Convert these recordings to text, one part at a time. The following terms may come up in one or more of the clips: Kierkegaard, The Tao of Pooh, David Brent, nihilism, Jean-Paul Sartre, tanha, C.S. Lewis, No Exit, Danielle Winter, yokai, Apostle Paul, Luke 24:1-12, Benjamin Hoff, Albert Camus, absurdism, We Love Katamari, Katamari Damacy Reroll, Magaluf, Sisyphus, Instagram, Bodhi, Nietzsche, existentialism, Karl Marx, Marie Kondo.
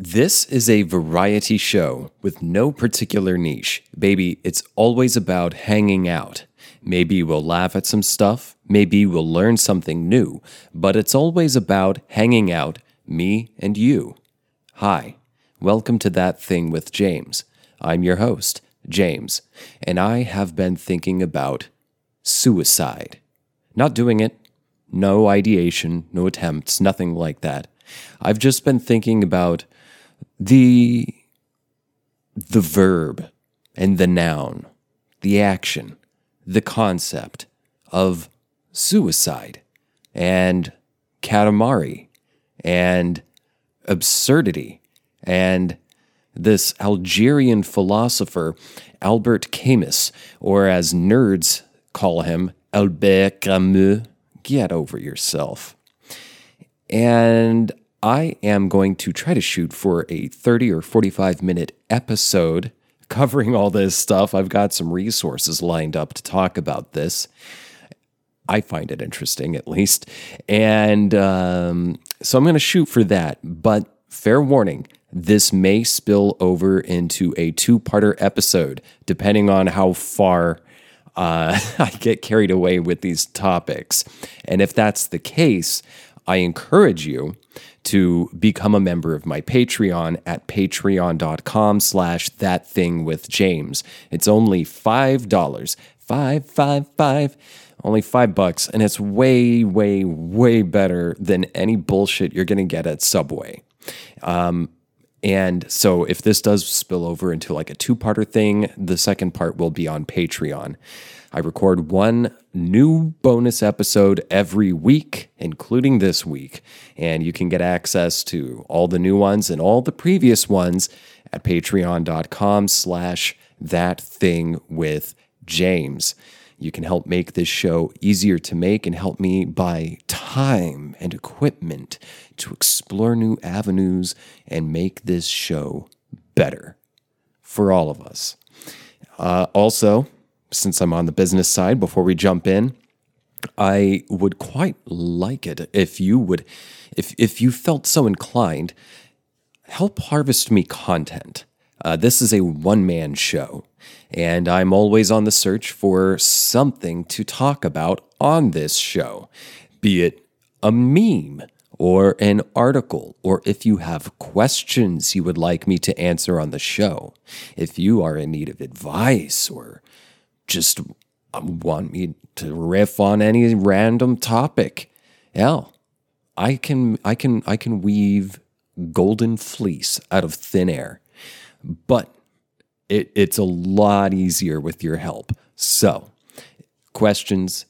This is a variety show with no particular niche. Baby, it's always about hanging out. Maybe we'll laugh at some stuff, maybe we'll learn something new, but it's always about hanging out, me and you. Hi, welcome to That Thing with James. I'm your host, James, and I have been thinking about suicide. Not doing it, no ideation, no attempts, nothing like that. I've just been thinking about the verb and the noun, the action, the concept of suicide and katamari and absurdity and this Algerian philosopher, Albert Camus, or as nerds call him, Albert Camus. Get over yourself. And I am going to try to shoot for a 30 or 45-minute episode covering all this stuff. I've got some resources lined up to talk about this. I find it interesting, at least. And so I'm going to shoot for that. But fair warning, this may spill over into a two-parter episode, depending on how far I get carried away with these topics. And if that's the case, I encourage you to become a member of my Patreon at patreon.com/thatthingwithjames. It's only $5. $5. Only $5, and it's way, way, way better than any bullshit you're going to get at Subway. And so if this does spill over into like a two-parter thing, the second part will be on Patreon. I record one new bonus episode every week, including this week, and you can get access to all the new ones and all the previous ones at patreon.com/thatthingwithjames. You can help make this show easier to make and help me buy time and equipment to explore new avenues and make this show better for all of us. Also, since I'm on the business side, before we jump in, I would quite like it if you would, if you felt so inclined, help harvest me content. This is a one-man show, and I'm always on the search for something to talk about on this show, be it a meme or an article, or if you have questions you would like me to answer on the show, if you are in need of advice or just want me to riff on any random topic. Hell, I can weave golden fleece out of thin air. But it's a lot easier with your help. So, questions,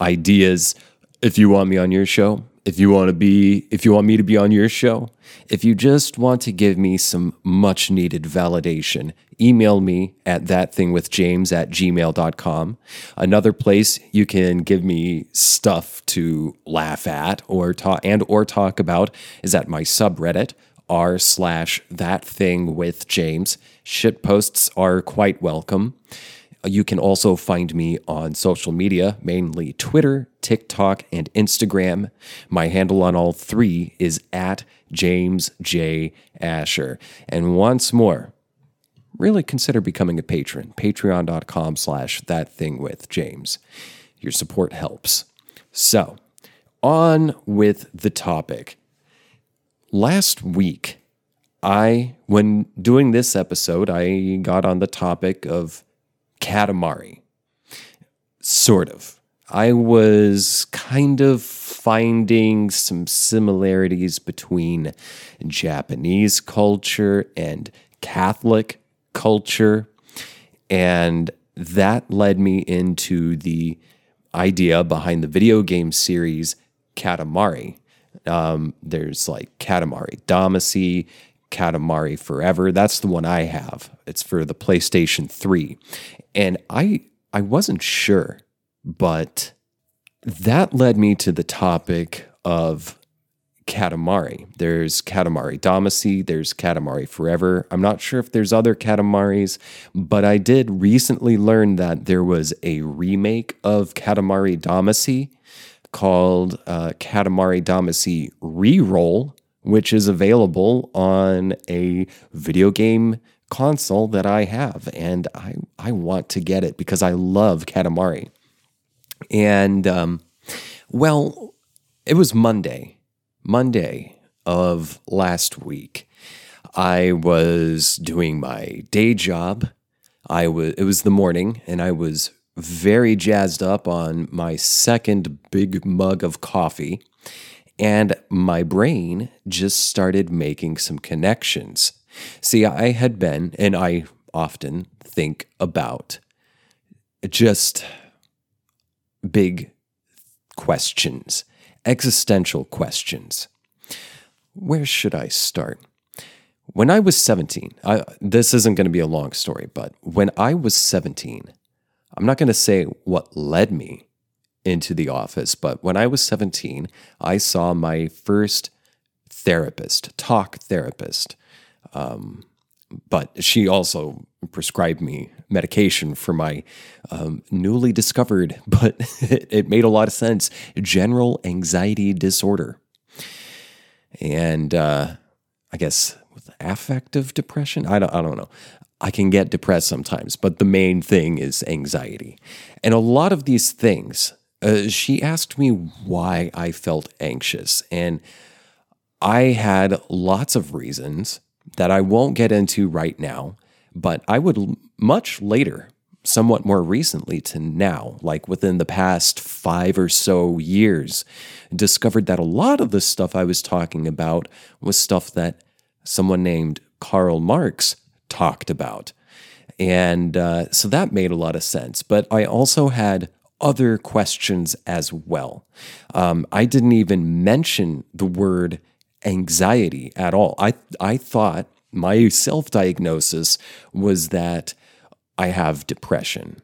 ideas, if you want me on your show, if you want me to be on your show, if you just want to give me some much needed validation, email me at thatthingwithjames@gmail.com. Another place you can give me stuff to laugh at or talk about is at my subreddit, r/thatthingwithjames. Shitposts are quite welcome. You can also find me on social media, mainly Twitter, TikTok, and Instagram. My handle on all three is at James J. Asher. And once more, really consider becoming a patron, patreon.com/thatthingwithjames. Your support helps. So, on with the topic. Last week, when doing this episode, I got on the topic of Katamari, sort of. I was kind of finding some similarities between Japanese culture and Catholic culture, and that led me into the idea behind the video game series Katamari. There's like Katamari Damacy, Katamari Forever. That's the one I have. It's for the PlayStation 3. And I wasn't sure, but that led me to the topic of Katamari. There's Katamari Damacy, there's Katamari Forever. I'm not sure if there's other Katamaris, but I did recently learn that there was a remake of Katamari Damacy called Katamari Damacy Reroll, which is available on a video game console that I have. And I want to get it because I love Katamari. And, well, it was Monday of last week. I was doing my day job. It was the morning, and I was very jazzed up on my second big mug of coffee. And my brain just started making some connections. See, I had been, and I often think about just big questions, existential questions. Where should I start? When I was 17, this isn't going to be a long story, but when I was 17, I'm not going to say what led me into the office, but when I was 17, I saw my first therapist, talk therapist. But she also prescribed me medication for my newly discovered, but it made a lot of sense, general anxiety disorder. And I guess with affective depression, I don't know. I can get depressed sometimes, but the main thing is anxiety. And a lot of these things, she asked me why I felt anxious. And I had lots of reasons that I won't get into right now, but I would much later, somewhat more recently to now, like within the past 5 or so years, discovered that a lot of the stuff I was talking about was stuff that someone named Karl Marx talked about. And so that made a lot of sense. But I also had other questions as well. I didn't even mention the word anxiety at all. I thought my self-diagnosis was that I have depression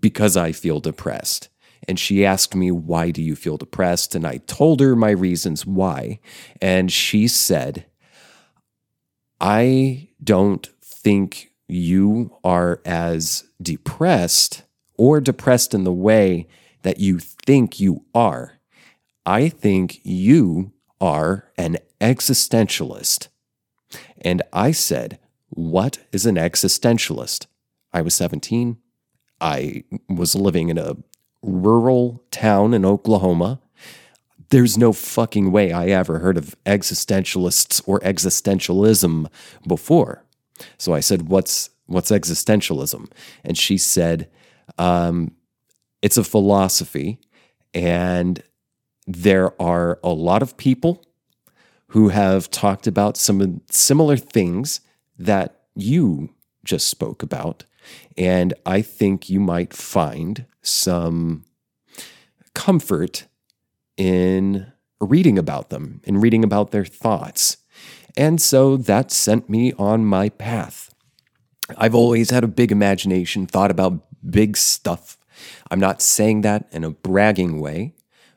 because I feel depressed. And she asked me, why do you feel depressed? And I told her my reasons why. And she said, I don't think you are as depressed or depressed in the way that you think you are. I think you are an existentialist. And I said, what is an existentialist? I was 17. I was living in a rural town in Oklahoma. There's no fucking way I ever heard of existentialists or existentialism before. So I said, what's existentialism? And she said, it's a philosophy, and there are a lot of people who have talked about some similar things that you just spoke about, and I think you might find some comfort in reading about them, in reading about their thoughts. And so that sent me on my path. I've always had a big imagination, thought about big stuff. I'm not saying that in a bragging way.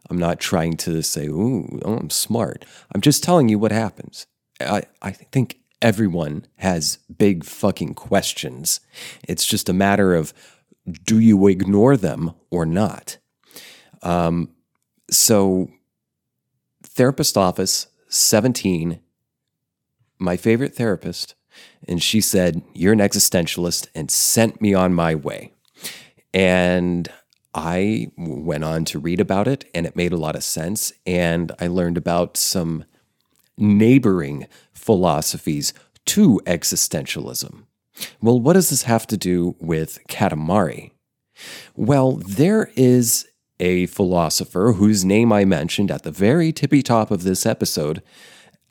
I'm not trying to say, ooh, I'm smart. I'm just telling you what happens. I think everyone has big fucking questions. It's just a matter of, do you ignore them or not? So, therapist office, 17, my favorite therapist, and she said, you're an existentialist, and sent me on my way. And I went on to read about it, and it made a lot of sense, and I learned about some neighboring philosophies to existentialism. Well, what does this have to do with Katamari? Well, there is a philosopher whose name I mentioned at the very tippy top of this episode,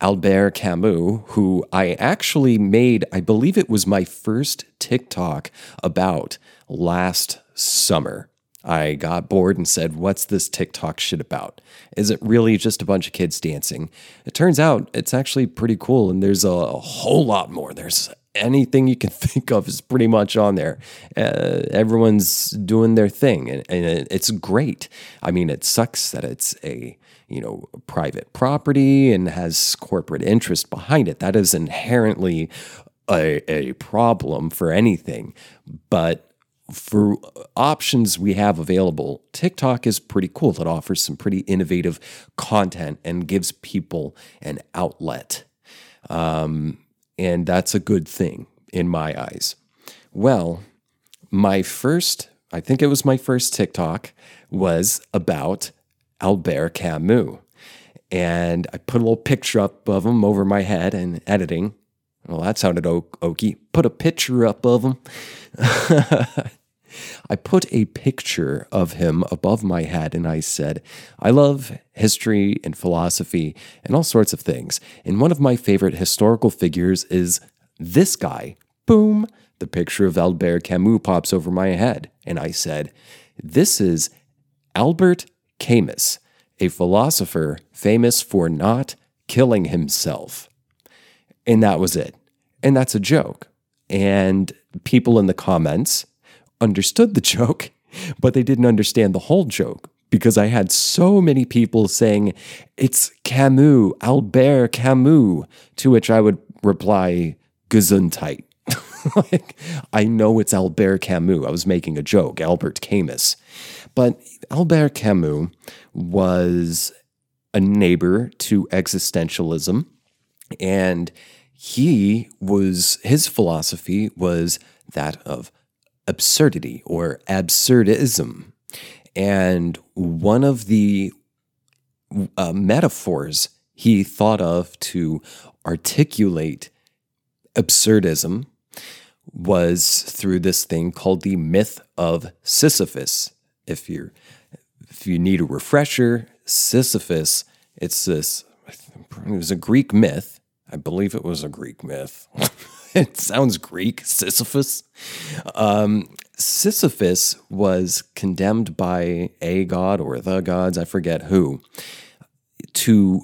Albert Camus, who I actually made, I believe it was my first TikTok about last summer. I got bored and said, what's this TikTok shit about? Is it really just a bunch of kids dancing? It turns out it's actually pretty cool, and there's a whole lot more. There's anything you can think of is pretty much on there. Everyone's doing their thing, and it's great. I mean, it sucks that it's a private property and has corporate interest behind it. That is inherently a problem for anything. But for options we have available, TikTok is pretty cool. It offers some pretty innovative content and gives people an outlet. And that's a good thing in my eyes. Well, my first TikTok was about Albert Camus. And I put a little picture up of him over my head and editing. Well, that sounded okie. Put a picture up of him. I put a picture of him above my head and I said, I love history and philosophy and all sorts of things. And one of my favorite historical figures is this guy. Boom. The picture of Albert Camus pops over my head. And I said, this is Albert Camus, a philosopher famous for not killing himself. And that was it. And that's a joke. And people in the comments understood the joke, but they didn't understand the whole joke because I had so many people saying, it's Camus, Albert Camus, to which I would reply, Gesundheit. Like, I know it's Albert Camus. I was making a joke, Albert Camus. But Albert Camus was a neighbor to existentialism, and his philosophy was that of absurdity or absurdism. And one of the metaphors he thought of to articulate absurdism was through this thing called the myth of Sisyphus. If you need a refresher, Sisyphus, it was a Greek myth. I believe it was a Greek myth. It sounds Greek, Sisyphus. Sisyphus was condemned by a god or the gods, I forget who, to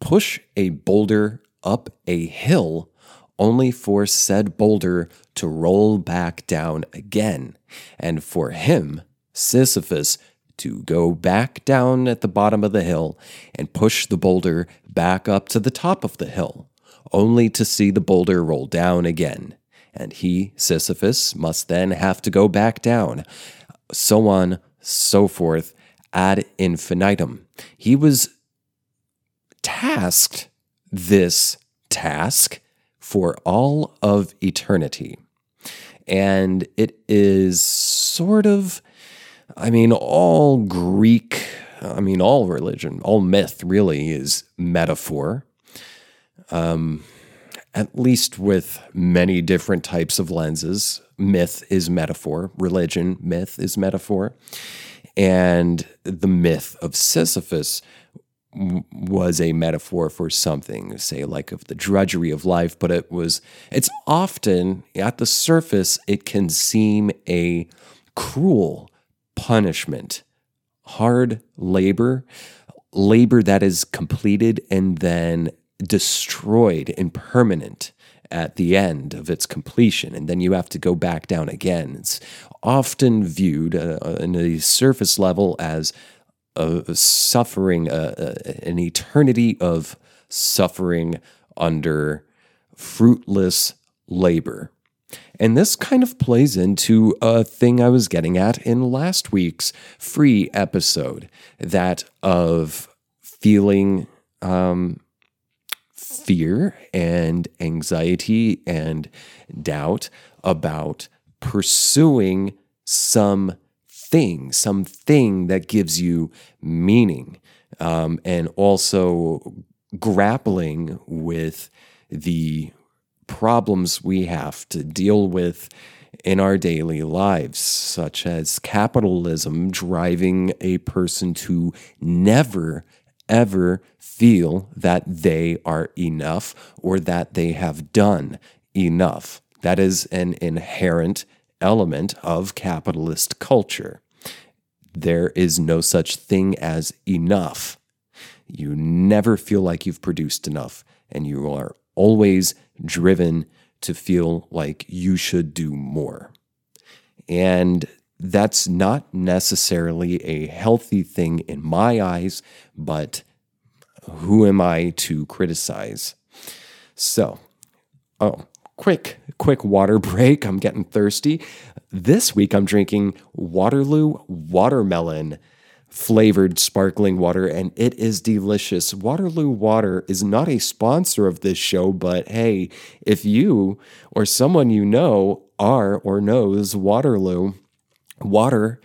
push a boulder up a hill only for said boulder to roll back down again, and for him, Sisyphus, to go back down at the bottom of the hill and push the boulder back up to the top of the hill, only to see the boulder roll down again. And he, Sisyphus, must then have to go back down, so on, so forth, ad infinitum. He was tasked this task for all of eternity. And it is sort of, all religion, all myth really is metaphor, at least with many different types of lenses. Myth is metaphor, religion, myth is metaphor. And the myth of Sisyphus was a metaphor for something, say like of the drudgery of life, but it's often at the surface, it can seem a cruel punishment, hard labor that is completed and then destroyed, impermanent at the end of its completion. And then you have to go back down again. It's often viewed in a surface level as suffering, an eternity of suffering under fruitless labor. And this kind of plays into a thing I was getting at in last week's free episode, that of feeling fear and anxiety and doubt about pursuing something that gives you meaning, and also grappling with the problems we have to deal with in our daily lives, such as capitalism driving a person to never, ever feel that they are enough or that they have done enough. That is an inherent element of capitalist culture. There is no such thing as enough. You never feel like you've produced enough, and you are always driven to feel like you should do more. And that's not necessarily a healthy thing in my eyes, but who am I to criticize? So, quick water break. I'm getting thirsty. This week I'm drinking Waterloo watermelon flavored sparkling water, and it is delicious. Waterloo Water is not a sponsor of this show, but hey, if you or someone you know are or knows Waterloo Water,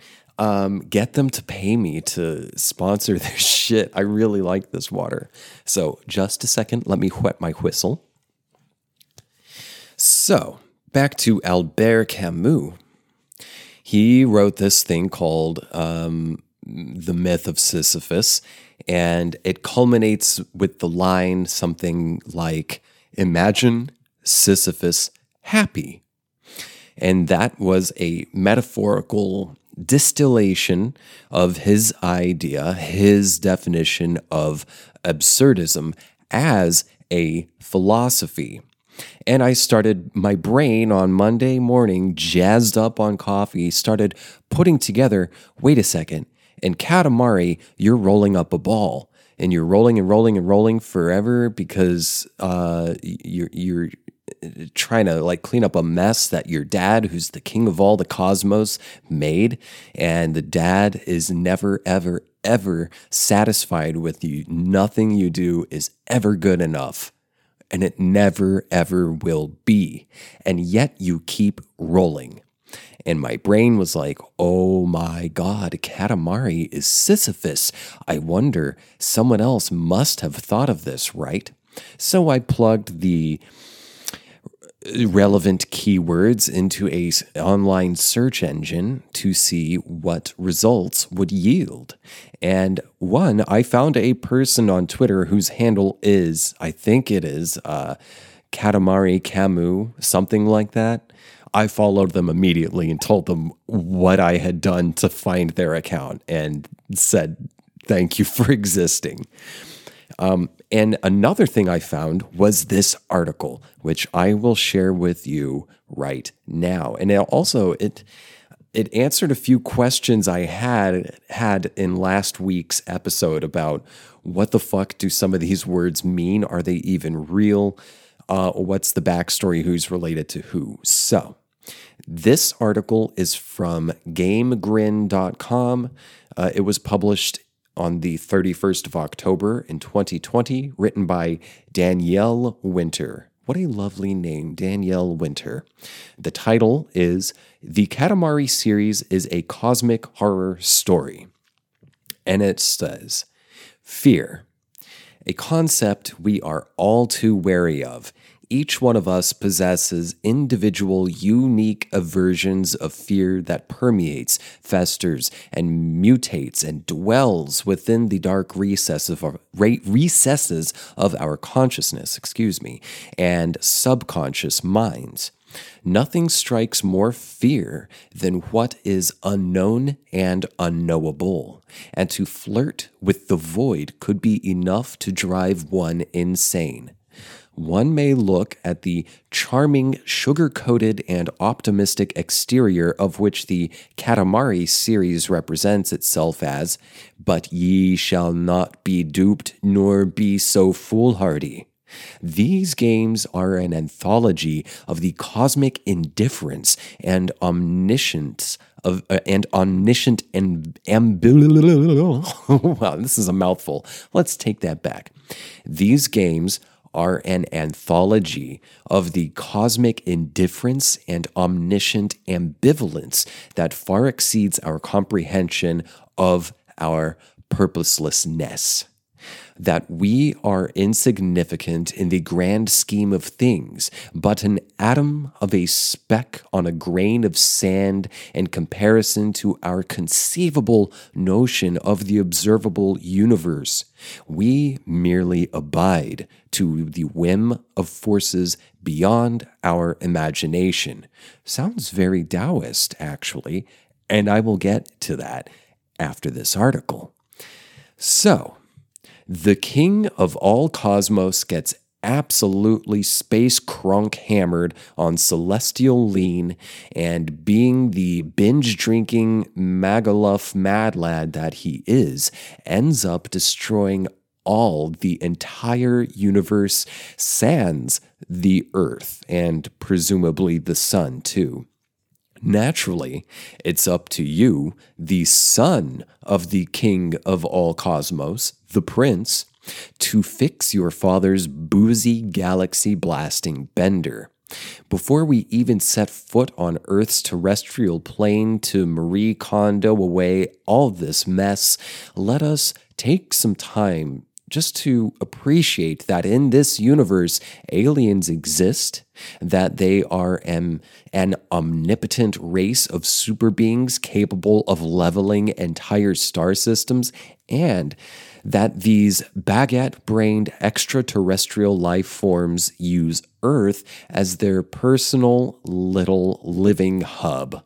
get them to pay me to sponsor their shit. I really like this water. So just a second, let me whet my whistle. So back to Albert Camus. He wrote this thing called The Myth of Sisyphus, and it culminates with the line something like, "Imagine Sisyphus happy." And that was a metaphorical distillation of his idea, his definition of absurdism as a philosophy. And I started, my brain on Monday morning, jazzed up on coffee, started putting together, wait a second, in Katamari, you're rolling up a ball, and you're rolling and rolling and rolling forever because you're trying to like clean up a mess that your dad, who's the king of all the cosmos, made, and the dad is never, ever, ever satisfied with you. Nothing you do is ever good enough, and it never, ever will be, and yet you keep rolling. And my brain was like, oh my God, Katamari is Sisyphus. I wonder, someone else must have thought of this, right? So I plugged the relevant keywords into a online search engine to see what results would yield. And one, I found a person on Twitter whose handle is, I think it is, Katamari Camus, something like that. I followed them immediately and told them what I had done to find their account and said, thank you for existing. And another thing I found was this article, which I will share with you right now. And also, it answered a few questions I had in last week's episode about what the fuck do some of these words mean? Are they even real? What's the backstory? Who's related to who? So this article is from GameGrin.com. It was published on the 31st of October in 2020, written by Danielle Winter. What a lovely name, Danielle Winter. The title is The Katamari Series is a Cosmic Horror Story. And it says, fear, a concept we are all too wary of. Each one of us possesses individual, unique aversions of fear that permeates, festers, and mutates and dwells within the dark recesses of our consciousness, and subconscious minds. Nothing strikes more fear than what is unknown and unknowable, and to flirt with the void could be enough to drive one insane. One may look at the charming, sugar-coated, and optimistic exterior of which the Katamari series represents itself as, but ye shall not be duped nor be so foolhardy. These games are an anthology of the cosmic indifference and omniscience of wow, this is a mouthful. Let's take that back. These games are an anthology of the cosmic indifference and omniscient ambivalence that far exceeds our comprehension of our purposelessness. That we are insignificant in the grand scheme of things, but an atom of a speck on a grain of sand in comparison to our conceivable notion of the observable universe. We merely abide to the whim of forces beyond our imagination. Sounds very Taoist, actually, and I will get to that after this article. So, the king of all cosmos gets absolutely space crunk hammered on celestial lean, and being the binge-drinking Magaluf mad lad that he is, ends up destroying all, the entire universe, sans the earth, and presumably the sun too. Naturally, it's up to you, the son of the king of all cosmos, the prince, to fix your father's boozy galaxy-blasting bender. Before we even set foot on Earth's terrestrial plane to Marie Kondo away all this mess, let us take some time just to appreciate that in this universe, aliens exist, that they are an omnipotent race of super beings capable of leveling entire star systems, and that these baguette-brained extraterrestrial life forms use Earth as their personal little living hub.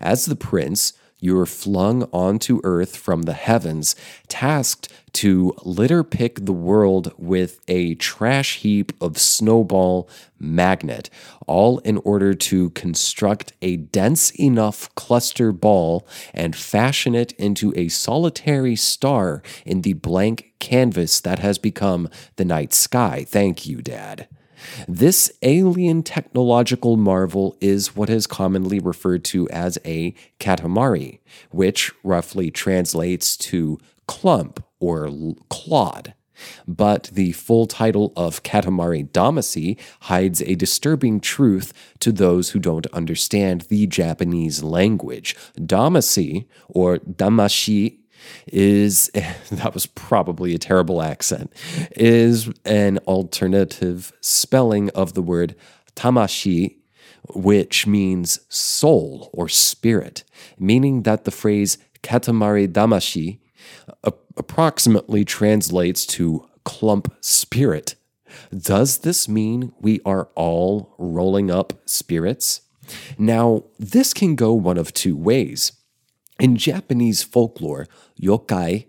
As the prince, you are flung onto Earth from the heavens, tasked to litter-pick the world with a trash heap of snowball magnet, all in order to construct a dense enough cluster ball and fashion it into a solitary star in the blank canvas that has become the night sky. Thank you, Dad. This alien technological marvel is what is commonly referred to as a katamari, which roughly translates to clump or clod. But the full title of Katamari Damacy hides a disturbing truth to those who don't understand the Japanese language. Damacy, or damashi, that was probably a terrible accent, is an alternative spelling of the word tamashi, which means soul or spirit, meaning that the phrase Katamari Damacy approximately translates to clump spirit. Does this mean we are all rolling up spirits? Now, this can go one of two ways. In Japanese folklore, yokai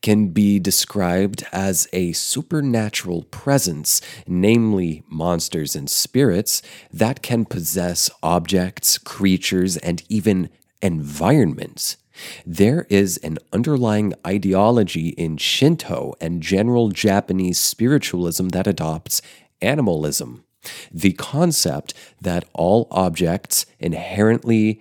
can be described as a supernatural presence, namely monsters and spirits, that can possess objects, creatures, and even environments. There is an underlying ideology in Shinto and general Japanese spiritualism that adopts animalism. The concept that all objects inherently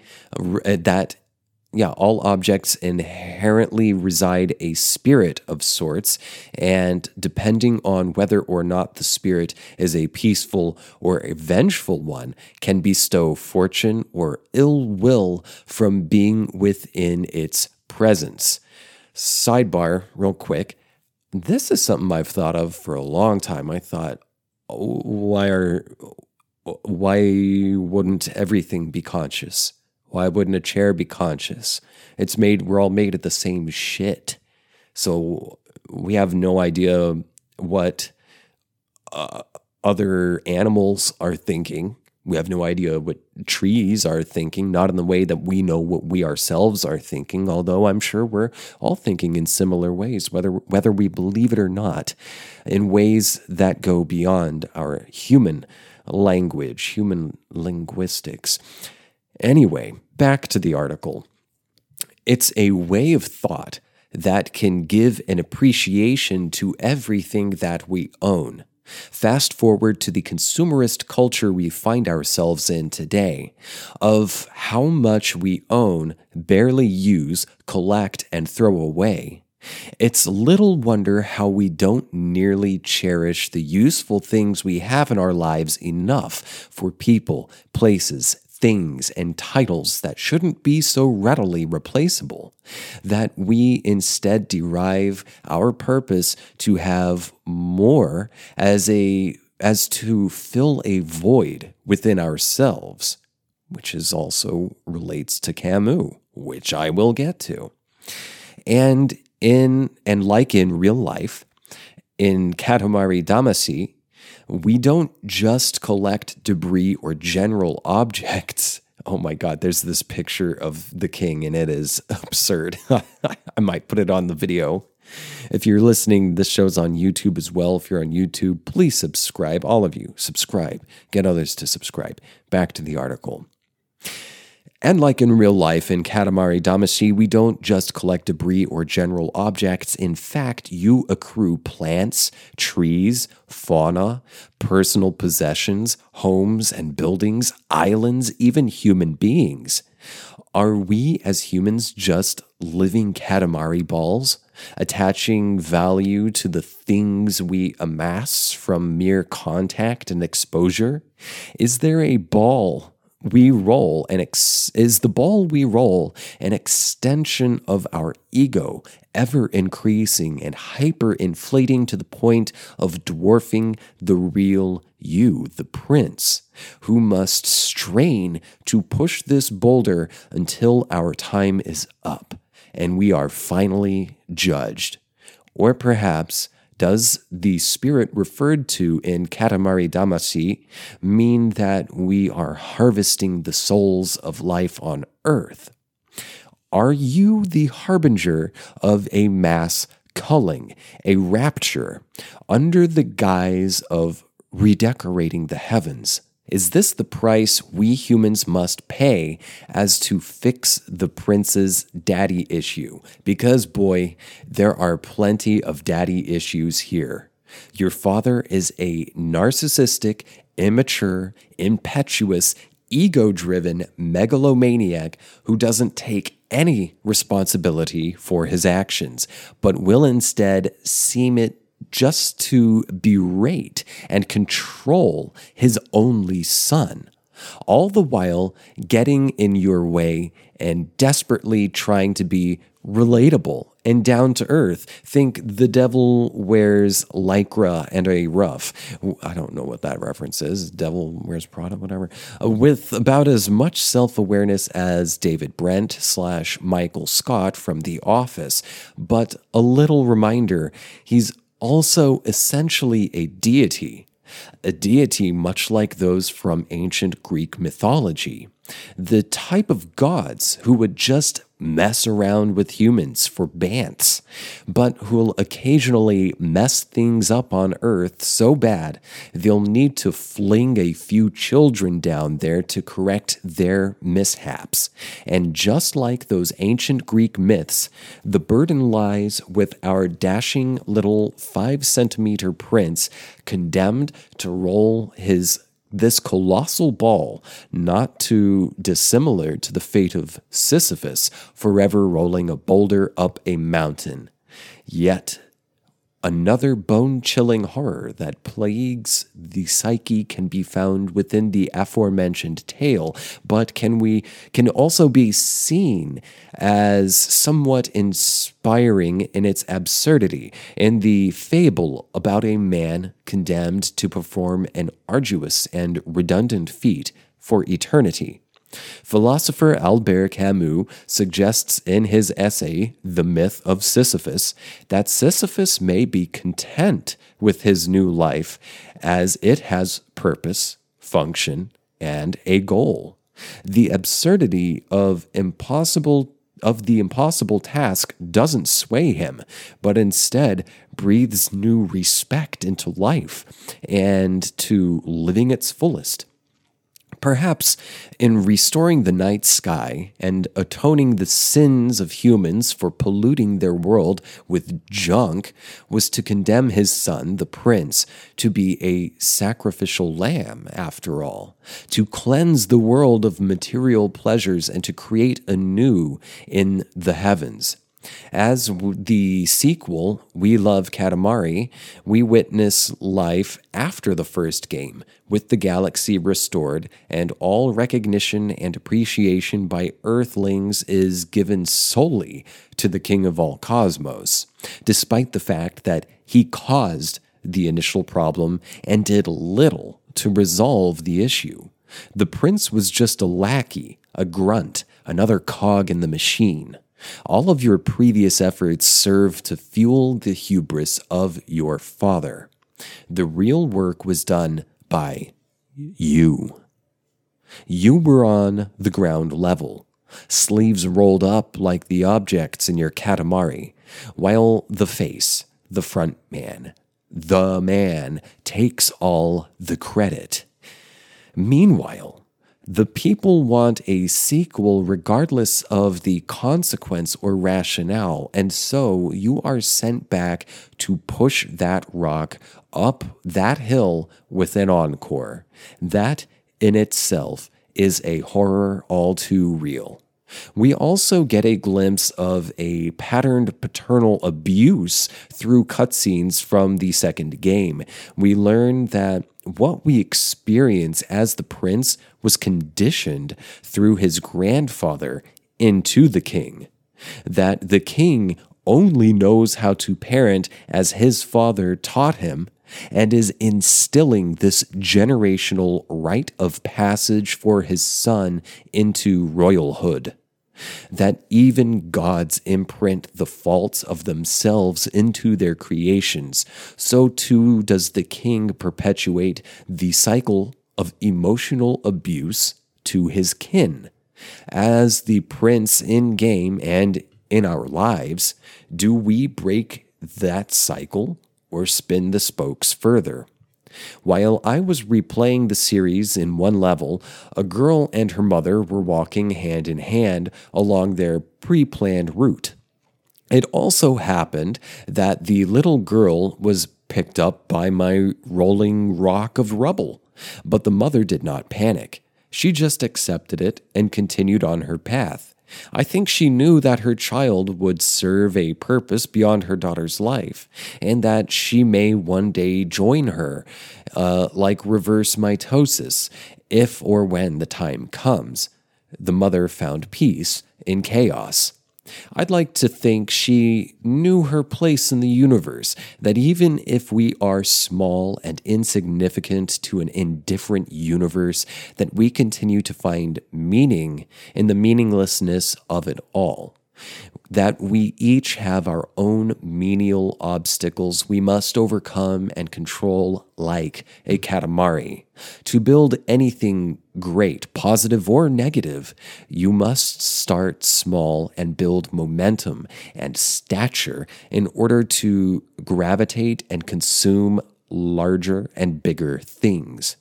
reside a spirit of sorts, and depending on whether or not the spirit is a peaceful or a vengeful one, can bestow fortune or ill will from being within its presence. Sidebar, real quick. This is something I've thought of for a long time. I thought, why wouldn't everything be conscious? Why wouldn't a chair be conscious? We're all made of the same shit. So we have no idea what other animals are thinking. We have no idea what trees are thinking, not in the way that we know what we ourselves are thinking, although I'm sure we're all thinking in similar ways, whether we believe it or not, in ways that go beyond our human language, human linguistics. Anyway, back to the article. It's a way of thought that can give an appreciation to everything that we own. Fast forward to the consumerist culture we find ourselves in today, of how much we own, barely use, collect, and throw away. It's little wonder how we don't nearly cherish the useful things we have in our lives enough for people, places, things and titles that shouldn't be so readily replaceable, that we instead derive our purpose to have more as to fill a void within ourselves, which is also relates to Camus, which I will get to. And like in real life, in Katamari Damacy, we don't just collect debris or general objects. Oh my God, there's this picture of the king and it is absurd. I might put it on the video. If you're listening, this show's on YouTube as well. If you're on YouTube, please subscribe. All of you, subscribe. Get others to subscribe. Back to the article. And like in real life, in Katamari Damacy, we don't just collect debris or general objects. In fact, you accrue plants, trees, fauna, personal possessions, homes and buildings, islands, even human beings. Are we as humans just living Katamari balls, attaching value to the things we amass from mere contact and exposure? Is there a ball we roll, and is the ball we roll an extension of our ego, ever increasing and hyper-inflating to the point of dwarfing the real you, the prince, who must strain to push this boulder until our time is up and we are finally judged? Or perhaps, does the spirit referred to in Katamari Damacy mean that we are harvesting the souls of life on earth? Are you the harbinger of a mass culling, a rapture, under the guise of redecorating the heavens? Is this the price we humans must pay as to fix the prince's daddy issue? Because, boy, there are plenty of daddy issues here. Your father is a narcissistic, immature, impetuous, ego-driven megalomaniac who doesn't take any responsibility for his actions, but will instead seem it just to berate and control his only son, all the while getting in your way and desperately trying to be relatable and down to earth. Think The Devil Wears Lycra and a Ruff. I don't know what that reference is. Devil Wears Prada, whatever. With about as much self-awareness as David Brent / Michael Scott from The Office. But a little reminder, he's also essentially a deity much like those from ancient Greek mythology, the type of gods who would just mess around with humans for bants, but who'll occasionally mess things up on Earth so bad they'll need to fling a few children down there to correct their mishaps. And just like those ancient Greek myths, the burden lies with our dashing little 5-centimeter prince condemned to roll this colossal ball, not too dissimilar to the fate of Sisyphus, forever rolling a boulder up a mountain. Yet another bone-chilling horror that plagues the psyche can be found within the aforementioned tale, but can also be seen as somewhat inspiring in its absurdity, in the fable about a man condemned to perform an arduous and redundant feat for eternity. Philosopher Albert Camus suggests in his essay, The Myth of Sisyphus, that Sisyphus may be content with his new life as it has purpose, function, and a goal. The absurdity of the impossible task doesn't sway him, but instead breathes new respect into life and to living its fullest. Perhaps in restoring the night sky and atoning the sins of humans for polluting their world with junk was to condemn his son, the prince, to be a sacrificial lamb, after all, to cleanse the world of material pleasures and to create anew in the heavens. As the sequel, We Love Katamari, we witness life after the first game, with the galaxy restored, and all recognition and appreciation by Earthlings is given solely to the king of all cosmos, despite the fact that he caused the initial problem and did little to resolve the issue. The prince was just a lackey, a grunt, another cog in the machine. All of your previous efforts served to fuel the hubris of your father. The real work was done by you. You were on the ground level, sleeves rolled up like the objects in your katamari, while the face, the front man, the man, takes all the credit. Meanwhile, The people want a sequel regardless of the consequence or rationale, and so you are sent back to push that rock up that hill with an encore. That in itself is a horror all too real. We also get a glimpse of a patterned paternal abuse through cutscenes from the second game. We learn that what we experience as the prince was conditioned through his grandfather into the king, that the king only knows how to parent as his father taught him, and is instilling this generational rite of passage for his son into royalhood. That even gods imprint the faults of themselves into their creations, so too does the king perpetuate the cycle of emotional abuse to his kin, as the prince in-game and in our lives. Do we break that cycle or spin the spokes further? While I was replaying the series in one level, a girl and her mother were walking hand in hand along their pre-planned route. It also happened that the little girl was picked up by my rolling rock of rubble, but the mother did not panic. She just accepted it and continued on her path. I think she knew that her child would serve a purpose beyond her daughter's life, and that she may one day join her, like reverse mitosis, if or when the time comes. The mother found peace in chaos. I'd like to think she knew her place in the universe, that even if we are small and insignificant to an indifferent universe, that we continue to find meaning in the meaninglessness of it all. That we each have our own menial obstacles we must overcome and control like a Katamari. To build anything great, positive or negative, you must start small and build momentum and stature in order to gravitate and consume larger and bigger things.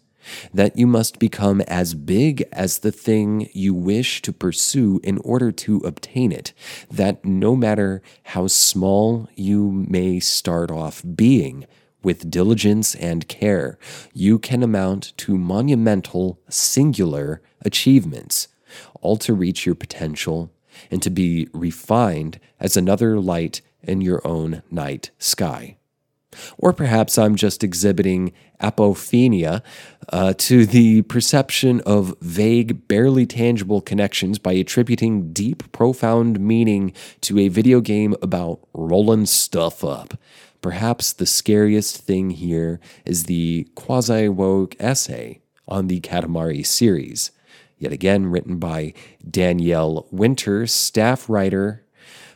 That you must become as big as the thing you wish to pursue in order to obtain it, that no matter how small you may start off being, with diligence and care, you can amount to monumental, singular achievements, all to reach your potential and to be refined as another light in your own night sky. Or perhaps I'm just exhibiting apophenia to the perception of vague, barely tangible connections by attributing deep, profound meaning to a video game about rolling stuff up. Perhaps the scariest thing here is the quasi-woke essay on the Katamari series, yet again written by Danielle Winter, staff writer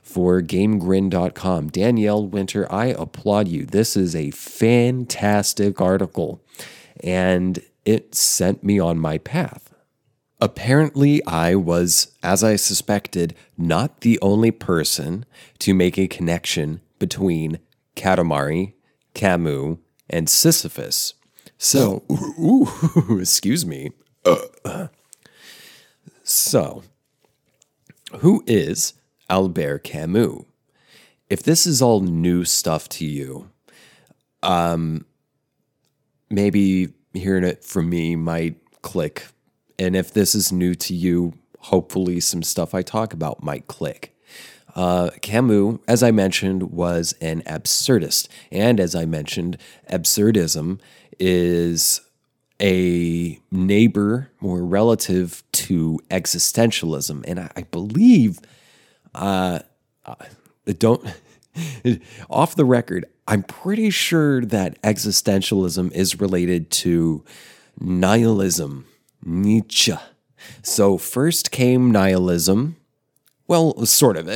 for GameGrin.com. Danielle Winter, I applaud you. This is a fantastic article, and it sent me on my path. Apparently, I was, as I suspected, not the only person to make a connection between Katamari, Camus, and Sisyphus. So, excuse me. So, who is Albert Camus? If this is all new stuff to you, maybe hearing it from me might click. And if this is new to you, hopefully some stuff I talk about might click. Camus, as I mentioned, was an absurdist. And as I mentioned, absurdism is a neighbor or relative to existentialism. And I believe... off the record, I'm pretty sure that existentialism is related to nihilism, Nietzsche. So first came nihilism. Well, sort of.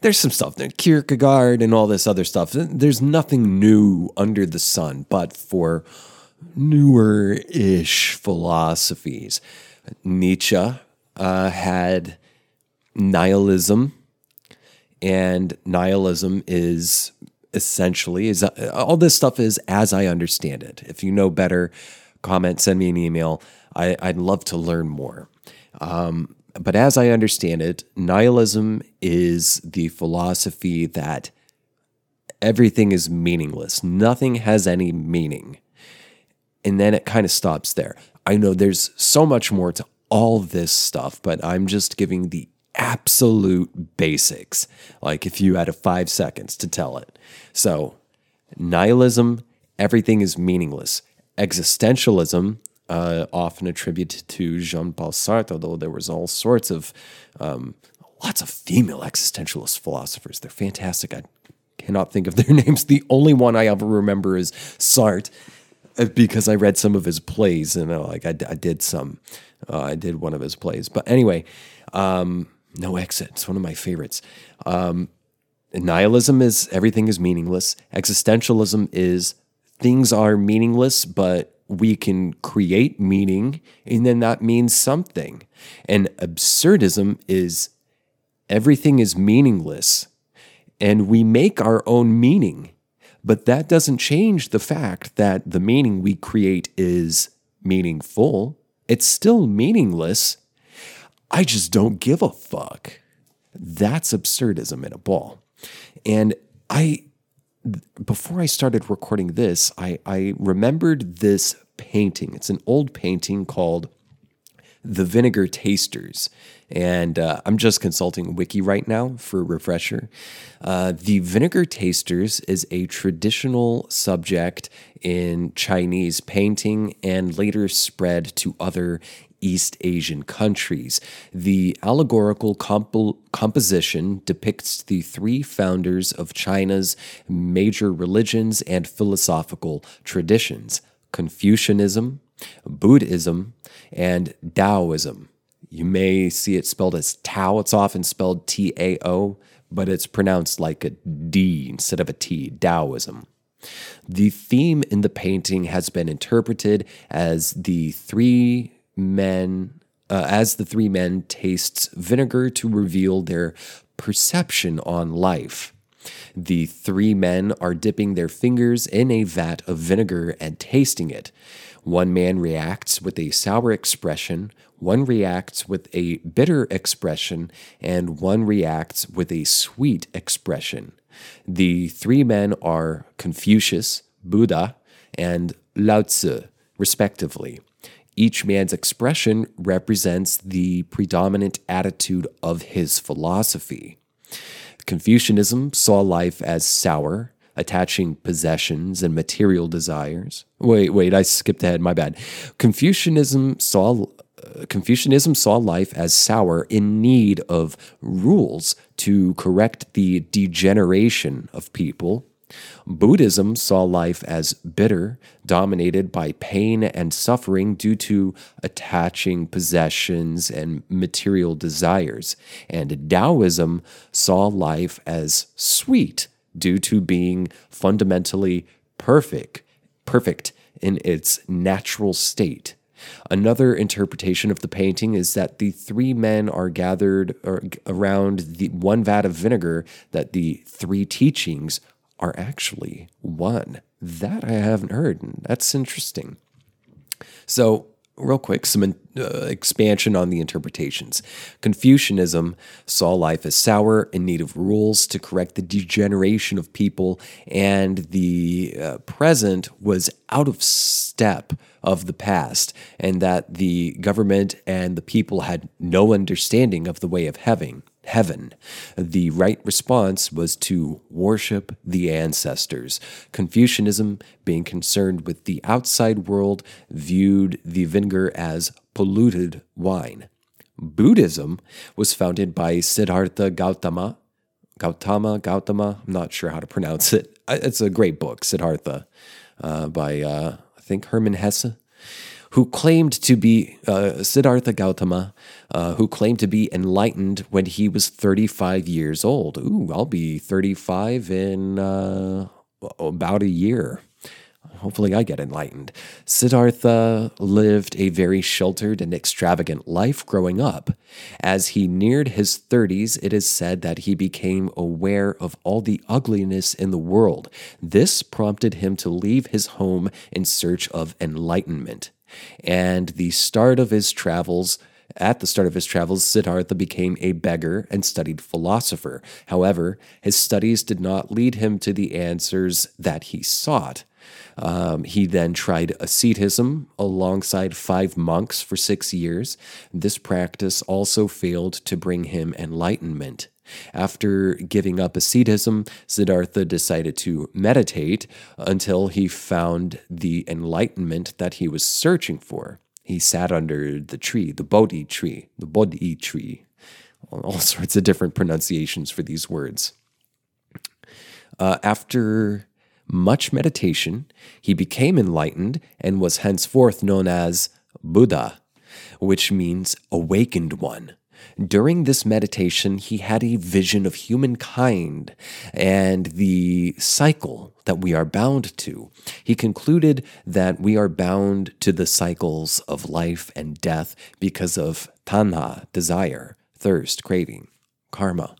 There's some stuff there, Kierkegaard and all this other stuff. There's nothing new under the sun, but for newer-ish philosophies, Nietzsche had nihilism. And nihilism is essentially, all this stuff is as I understand it. If you know better, comment, send me an email. I'd love to learn more. But as I understand it, nihilism is the philosophy that everything is meaningless. Nothing has any meaning. And then it kind of stops there. I know there's so much more to all this stuff, but I'm just giving the absolute basics, like if you had a 5 seconds to tell it. So nihilism, everything is meaningless. Existentialism, often attributed to Jean-Paul Sartre, although there was all sorts of, lots of female existentialist philosophers. They're fantastic. I cannot think of their names. The only one I ever remember is Sartre, because I read some of his plays, and I did one of his plays. But anyway, No Exit. It's one of my favorites. Nihilism is everything is meaningless. Existentialism is things are meaningless, but we can create meaning, and then that means something. And absurdism is everything is meaningless, and we make our own meaning. But that doesn't change the fact that the meaning we create is meaningful. It's still meaningless. I just don't give a fuck. That's absurdism in a ball. And before I started recording this, I remembered this painting. It's an old painting called The Vinegar Tasters. And I'm just consulting Wiki right now for a refresher. The Vinegar Tasters is a traditional subject in Chinese painting and later spread to other East Asian countries. The allegorical composition depicts the three founders of China's major religions and philosophical traditions: Confucianism, Buddhism, and Taoism. You may see it spelled as Tao. It's often spelled T-A-O, but it's pronounced like a D instead of a T, Taoism. The theme in the painting has been interpreted as the three men tastes vinegar to reveal their perception on life. The three men are dipping their fingers in a vat of vinegar and tasting it. One man reacts with a sour expression, one reacts with a bitter expression, and one reacts with a sweet expression. The three men are Confucius, Buddha, and Lao Tzu, respectively. Each man's expression represents the predominant attitude of his philosophy. Confucianism saw life as sour, attaching possessions and material desires. Wait, I skipped ahead, my bad. Confucianism saw life as sour, in need of rules to correct the degeneration of people. Buddhism saw life as bitter, dominated by pain and suffering due to attaching possessions and material desires. And Taoism saw life as sweet due to being fundamentally perfect in its natural state. Another interpretation of the painting is that the three men are gathered around the one vat of vinegar, that the three teachings are actually one. That I haven't heard, and that's interesting. So, real quick, some expansion on the interpretations. Confucianism saw life as sour, in need of rules to correct the degeneration of people, and the present was out of step of the past, and that the government and the people had no understanding of the way of heaven. The right response was to worship the ancestors. Confucianism, being concerned with the outside world, viewed the vinegar as polluted wine. Buddhism was founded by Siddhartha Gautama. I'm not sure how to pronounce it. It's a great book, Siddhartha, by I think Hermann Hesse, who claimed to be Siddhartha Gautama, who claimed to be enlightened when he was 35 years old. Ooh, I'll be 35 in about a year. Hopefully I get enlightened. Siddhartha lived a very sheltered and extravagant life growing up. As he neared his 30s, it is said that he became aware of all the ugliness in the world. This prompted him to leave his home in search of enlightenment. At the start of his travels, Siddhartha became a beggar and studied philosophy. However, his studies did not lead him to the answers that he sought. He then tried asceticism alongside 5 monks for 6 years. This practice also failed to bring him enlightenment. After giving up asceticism, Siddhartha decided to meditate until he found the enlightenment that he was searching for. He sat under the tree, the Bodhi tree, all sorts of different pronunciations for these words. After much meditation, he became enlightened and was henceforth known as Buddha, which means awakened one. During this meditation, he had a vision of humankind and the cycle that we are bound to. He concluded that we are bound to the cycles of life and death because of tanha, desire, thirst, craving, karma.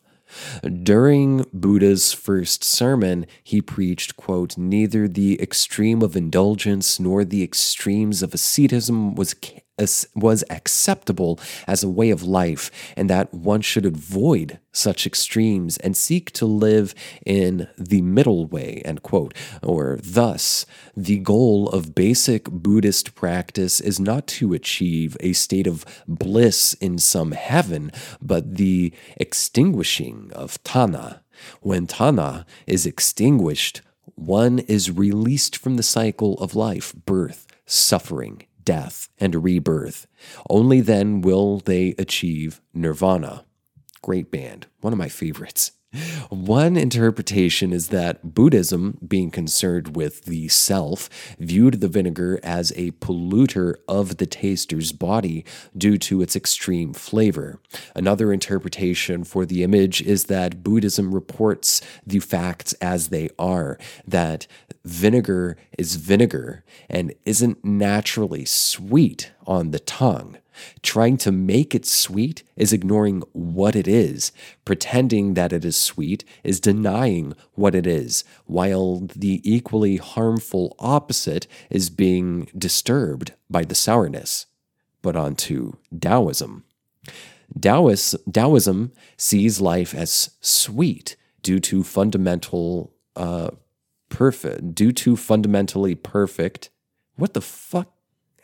During Buddha's first sermon, he preached, quote, "Neither the extreme of indulgence nor the extremes of asceticism was acceptable as a way of life, and that one should avoid such extremes and seek to live in the middle way," end quote. Or thus, the goal of basic Buddhist practice is not to achieve a state of bliss in some heaven, but the extinguishing of tanha. When tanha is extinguished, one is released from the cycle of life, birth, suffering, death, and rebirth. Only then will they achieve nirvana. Great band, one of my favorites. One interpretation is that Buddhism, being concerned with the self, viewed the vinegar as a polluter of the taster's body due to its extreme flavor. Another interpretation for the image is that Buddhism reports the facts as they are, that vinegar is vinegar and isn't naturally sweet on the tongue. Trying to make it sweet is ignoring what it is. Pretending that it is sweet is denying what it is, while the equally harmful opposite is being disturbed by the sourness. But on to Taoism. Taoism sees life as sweet due to fundamentally perfect. What the fuck?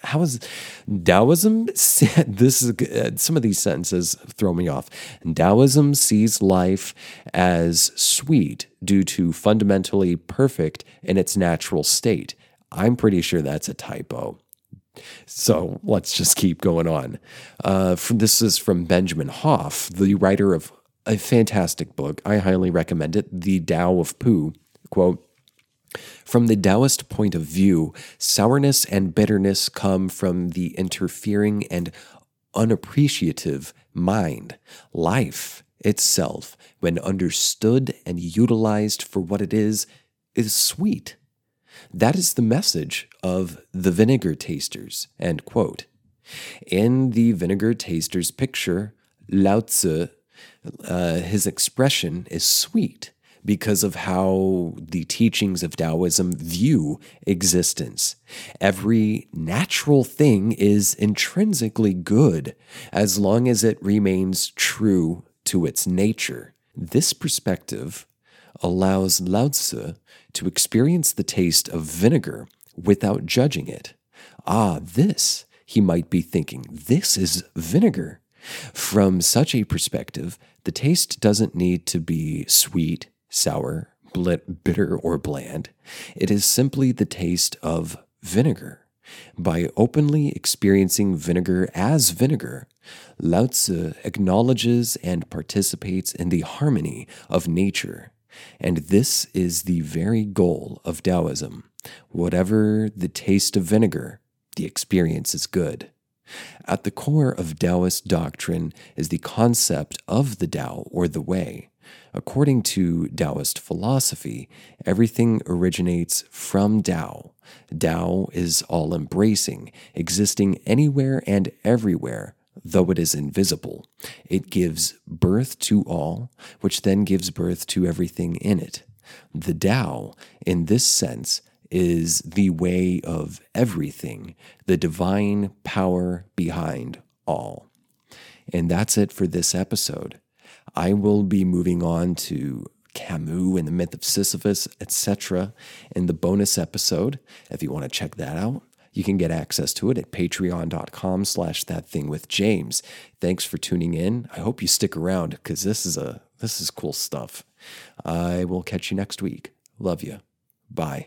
How is Taoism? This is some of these sentences throw me off. Taoism sees life as sweet due to fundamentally perfect in its natural state. I'm pretty sure that's a typo. So let's just keep going on. This is from Benjamin Hoff, the writer of a fantastic book. I highly recommend it, The Tao of Pooh. Quote, "From the Taoist point of view, sourness and bitterness come from the interfering and unappreciative mind. Life itself, when understood and utilized for what it is sweet. That is the message of the vinegar tasters," end quote. In the vinegar tasters picture, Lao Tzu, his expression is sweet, because of how the teachings of Taoism view existence. Every natural thing is intrinsically good, as long as it remains true to its nature. This perspective allows Lao Tzu to experience the taste of vinegar without judging it. Ah, this, he might be thinking, this is vinegar. From such a perspective, the taste doesn't need to be sweet, sour, bitter, or bland. It is simply the taste of vinegar. By openly experiencing vinegar as vinegar, Lao Tzu acknowledges and participates in the harmony of nature. And this is the very goal of Taoism. Whatever the taste of vinegar, the experience is good. At the core of Taoist doctrine is the concept of the Tao, or the way. According to Taoist philosophy, everything originates from Tao. Tao is all-embracing, existing anywhere and everywhere, though it is invisible. It gives birth to all, which then gives birth to everything in it. The Tao, in this sense, is the way of everything, the divine power behind all. And that's it for this episode. I will be moving on to Camus and the Myth of Sisyphus, etc. in the bonus episode. If you want to check that out, you can get access to it at patreon.com/thatthingwithjames. Thanks for tuning in. I hope you stick around because this is cool stuff. I will catch you next week. Love you. Bye.